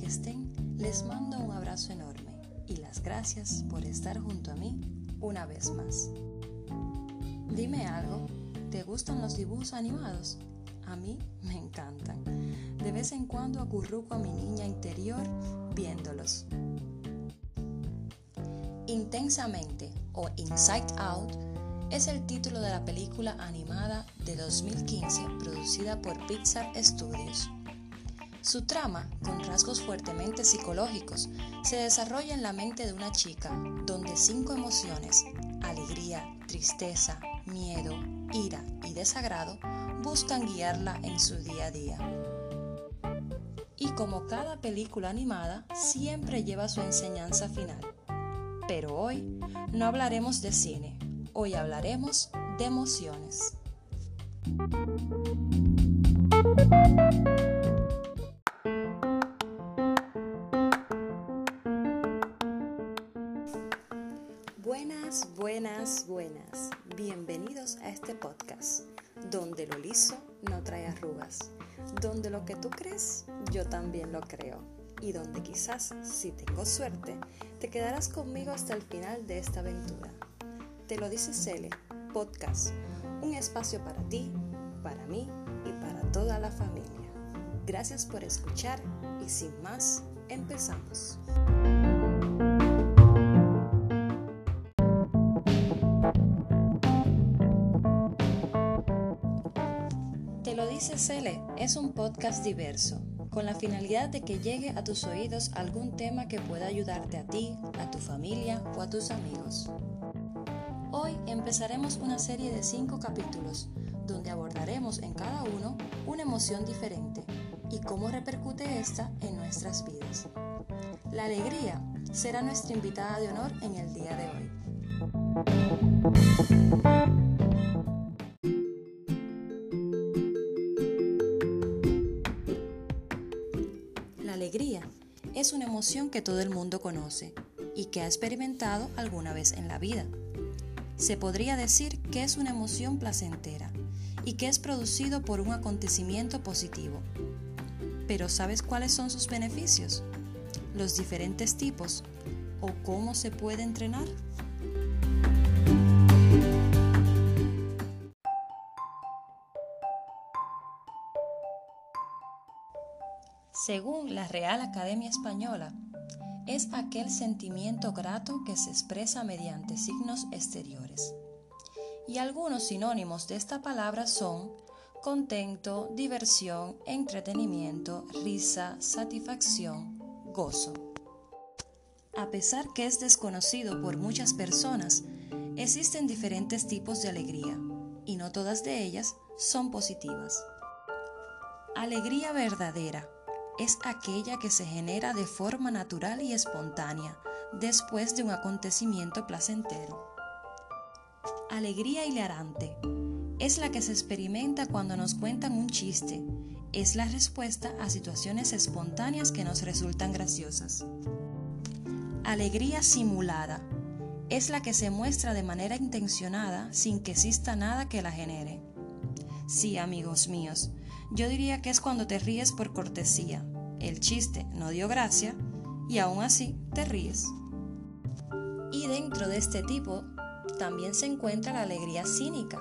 que estén, les mando un abrazo enorme y las gracias por estar junto a mí una vez más. Dime algo, ¿te gustan los dibujos animados? A mí me encantan. De vez en cuando acurruco a mi niña interior viéndolos. Intensamente o Inside Out es el título de la película animada de 2015 producida por Pixar Studios. Su trama, con rasgos fuertemente psicológicos, se desarrolla en la mente de una chica, donde 5 emociones, alegría, tristeza, miedo, ira y desagrado, buscan guiarla en su día a día. Y como cada película animada, siempre lleva su enseñanza final. Pero hoy no hablaremos de cine, hoy hablaremos de emociones. Buenas, bienvenidos a este podcast, donde lo liso no trae arrugas, donde lo que tú crees, yo también lo creo, y donde quizás, si tengo suerte, te quedarás conmigo hasta el final de esta aventura. Te lo dice Cele, podcast, un espacio para ti, para mí y para toda la familia. Gracias por escuchar y sin más, empezamos. Cele es un podcast diverso, con la finalidad de que llegue a tus oídos algún tema que pueda ayudarte a ti, a tu familia o a tus amigos. Hoy empezaremos una serie de 5 capítulos, donde abordaremos en cada uno una emoción diferente y cómo repercute esta en nuestras vidas. La alegría será nuestra invitada de honor en el día de hoy. Alegría es una emoción que todo el mundo conoce y que ha experimentado alguna vez en la vida. Se podría decir que es una emoción placentera y que es producido por un acontecimiento positivo. Pero ¿sabes cuáles son sus beneficios? ¿Los diferentes tipos? ¿O cómo se puede entrenar? Según la Real Academia Española, es aquel sentimiento grato que se expresa mediante signos exteriores. Y algunos sinónimos de esta palabra son contento, diversión, entretenimiento, risa, satisfacción, gozo. A pesar que es desconocido por muchas personas, existen diferentes tipos de alegría, y no todas de ellas son positivas. Alegría verdadera. Es aquella que se genera de forma natural y espontánea después de un acontecimiento placentero. Alegría hilarante. Es la que se experimenta cuando nos cuentan un chiste. Es la respuesta a situaciones espontáneas que nos resultan graciosas. Alegría simulada. Es la que se muestra de manera intencionada sin que exista nada que la genere. Sí, amigos míos, yo diría que es cuando te ríes por cortesía, el chiste no dio gracia y aún así te ríes. Y dentro de este tipo también se encuentra la alegría cínica,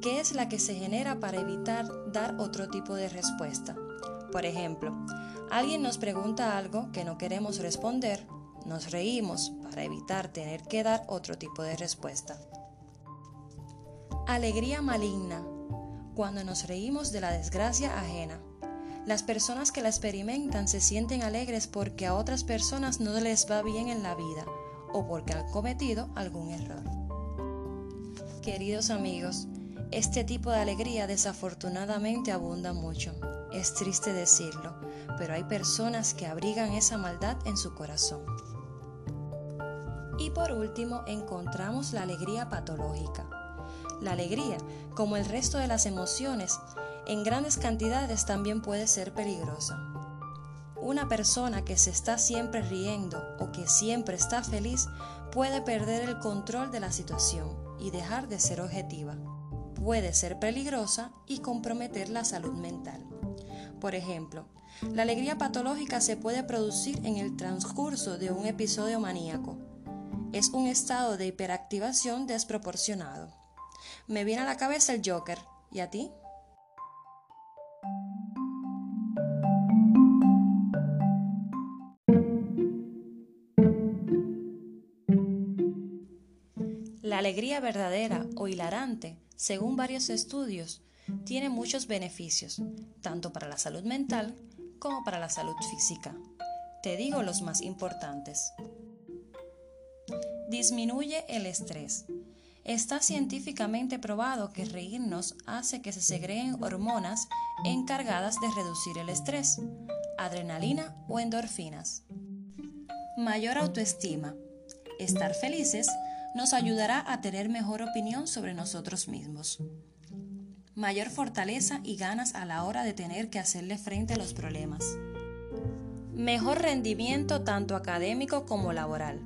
que es la que se genera para evitar dar otro tipo de respuesta. Por ejemplo, alguien nos pregunta algo que no queremos responder, nos reímos para evitar tener que dar otro tipo de respuesta. Alegría maligna. Cuando nos reímos de la desgracia ajena. Las personas que la experimentan se sienten alegres porque a otras personas no les va bien en la vida o porque han cometido algún error. Queridos amigos, este tipo de alegría desafortunadamente abunda mucho. Es triste decirlo, pero hay personas que abrigan esa maldad en su corazón. Y por último, encontramos la alegría patológica. La alegría, como el resto de las emociones, en grandes cantidades también puede ser peligrosa. Una persona que se está siempre riendo o que siempre está feliz puede perder el control de la situación y dejar de ser objetiva. Puede ser peligrosa y comprometer la salud mental. Por ejemplo, la alegría patológica se puede producir en el transcurso de un episodio maníaco. Es un estado de hiperactivación desproporcionado. Me viene a la cabeza el Joker. ¿Y a ti? La alegría verdadera o hilarante, según varios estudios, tiene muchos beneficios, tanto para la salud mental como para la salud física. Te digo los más importantes. Disminuye el estrés. Está científicamente probado que reírnos hace que se segreguen hormonas encargadas de reducir el estrés, adrenalina o endorfinas. Mayor autoestima. Estar felices nos ayudará a tener mejor opinión sobre nosotros mismos. Mayor fortaleza y ganas a la hora de tener que hacerle frente a los problemas. Mejor rendimiento tanto académico como laboral.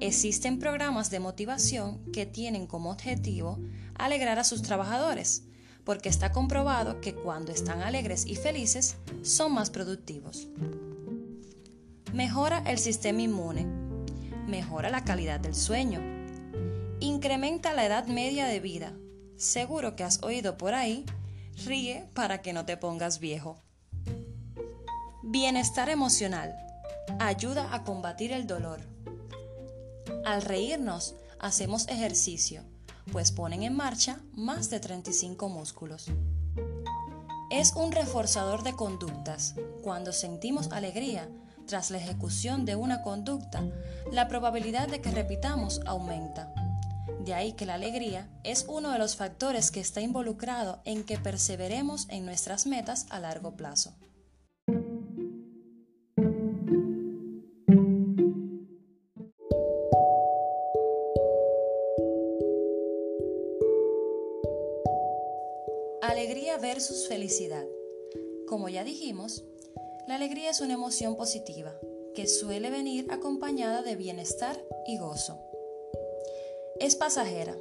Existen programas de motivación que tienen como objetivo alegrar a sus trabajadores, porque está comprobado que cuando están alegres y felices son más productivos. Mejora el sistema inmune. Mejora la calidad del sueño. Incrementa la edad media de vida. Seguro que has oído por ahí, ríe para que no te pongas viejo. Bienestar emocional. Ayuda a combatir el dolor. Al reírnos, hacemos ejercicio, pues ponen en marcha más de 35 músculos. Es un reforzador de conductas. Cuando sentimos alegría tras la ejecución de una conducta, la probabilidad de que repitamos aumenta. De ahí que la alegría es uno de los factores que está involucrado en que perseveremos en nuestras metas a largo plazo. Alegría versus felicidad. Como ya dijimos, la alegría es una emoción positiva que suele venir acompañada de bienestar y gozo. Es pasajera,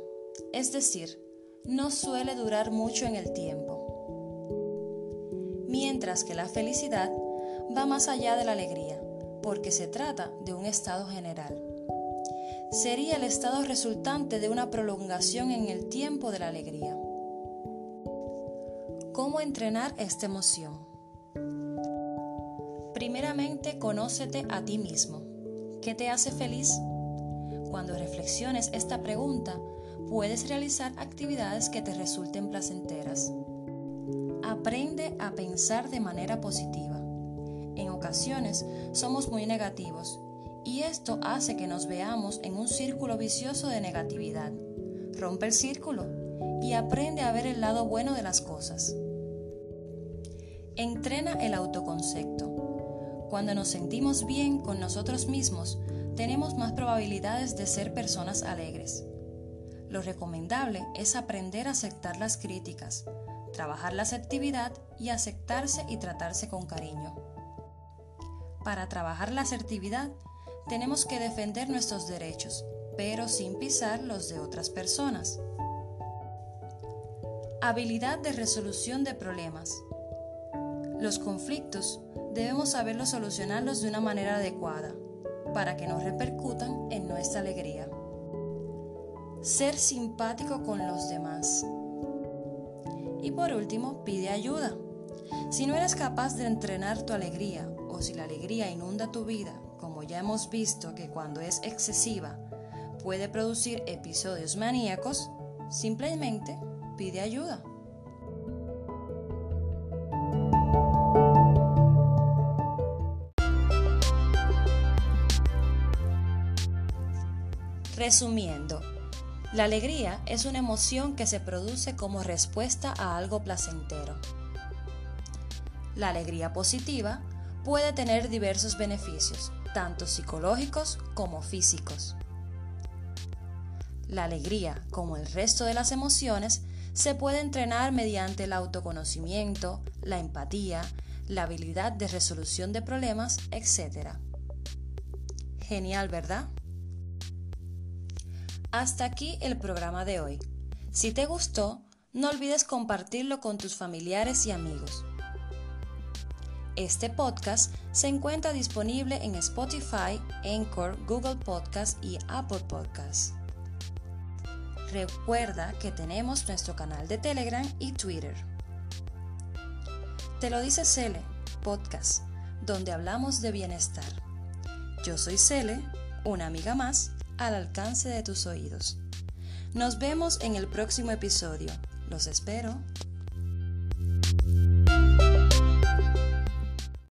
es decir, no suele durar mucho en el tiempo. Mientras que la felicidad va más allá de la alegría, porque se trata de un estado general. Sería el estado resultante de una prolongación en el tiempo de la alegría. ¿Cómo entrenar esta emoción? Primeramente, conócete a ti mismo. ¿Qué te hace feliz? Cuando reflexiones esta pregunta, puedes realizar actividades que te resulten placenteras. Aprende a pensar de manera positiva. En ocasiones somos muy negativos y esto hace que nos veamos en un círculo vicioso de negatividad. Rompe el círculo y aprende a ver el lado bueno de las cosas. Entrena el autoconcepto. Cuando nos sentimos bien con nosotros mismos, tenemos más probabilidades de ser personas alegres. Lo recomendable es aprender a aceptar las críticas, trabajar la asertividad y aceptarse y tratarse con cariño. Para trabajar la asertividad, tenemos que defender nuestros derechos, pero sin pisar los de otras personas. Habilidad de resolución de problemas. Los conflictos debemos saberlos solucionarlos de una manera adecuada, para que no repercutan en nuestra alegría. Ser simpático con los demás. Y por último, pide ayuda. Si no eres capaz de entrenar tu alegría, o si la alegría inunda tu vida, como ya hemos visto que cuando es excesiva puede producir episodios maníacos, simplemente pide ayuda. Resumiendo, la alegría es una emoción que se produce como respuesta a algo placentero. La alegría positiva puede tener diversos beneficios, tanto psicológicos como físicos. La alegría, como el resto de las emociones, se puede entrenar mediante el autoconocimiento, la empatía, la habilidad de resolución de problemas, etc. Genial, ¿verdad? Hasta aquí el programa de hoy. Si te gustó, no olvides compartirlo con tus familiares y amigos. Este podcast se encuentra disponible en Spotify, Anchor, Google Podcasts y Apple Podcasts. Recuerda que tenemos nuestro canal de Telegram y Twitter. Te lo dice Cele, podcast, donde hablamos de bienestar. Yo soy Cele, una amiga más al alcance de tus oídos. Nos vemos en el próximo episodio. Los espero.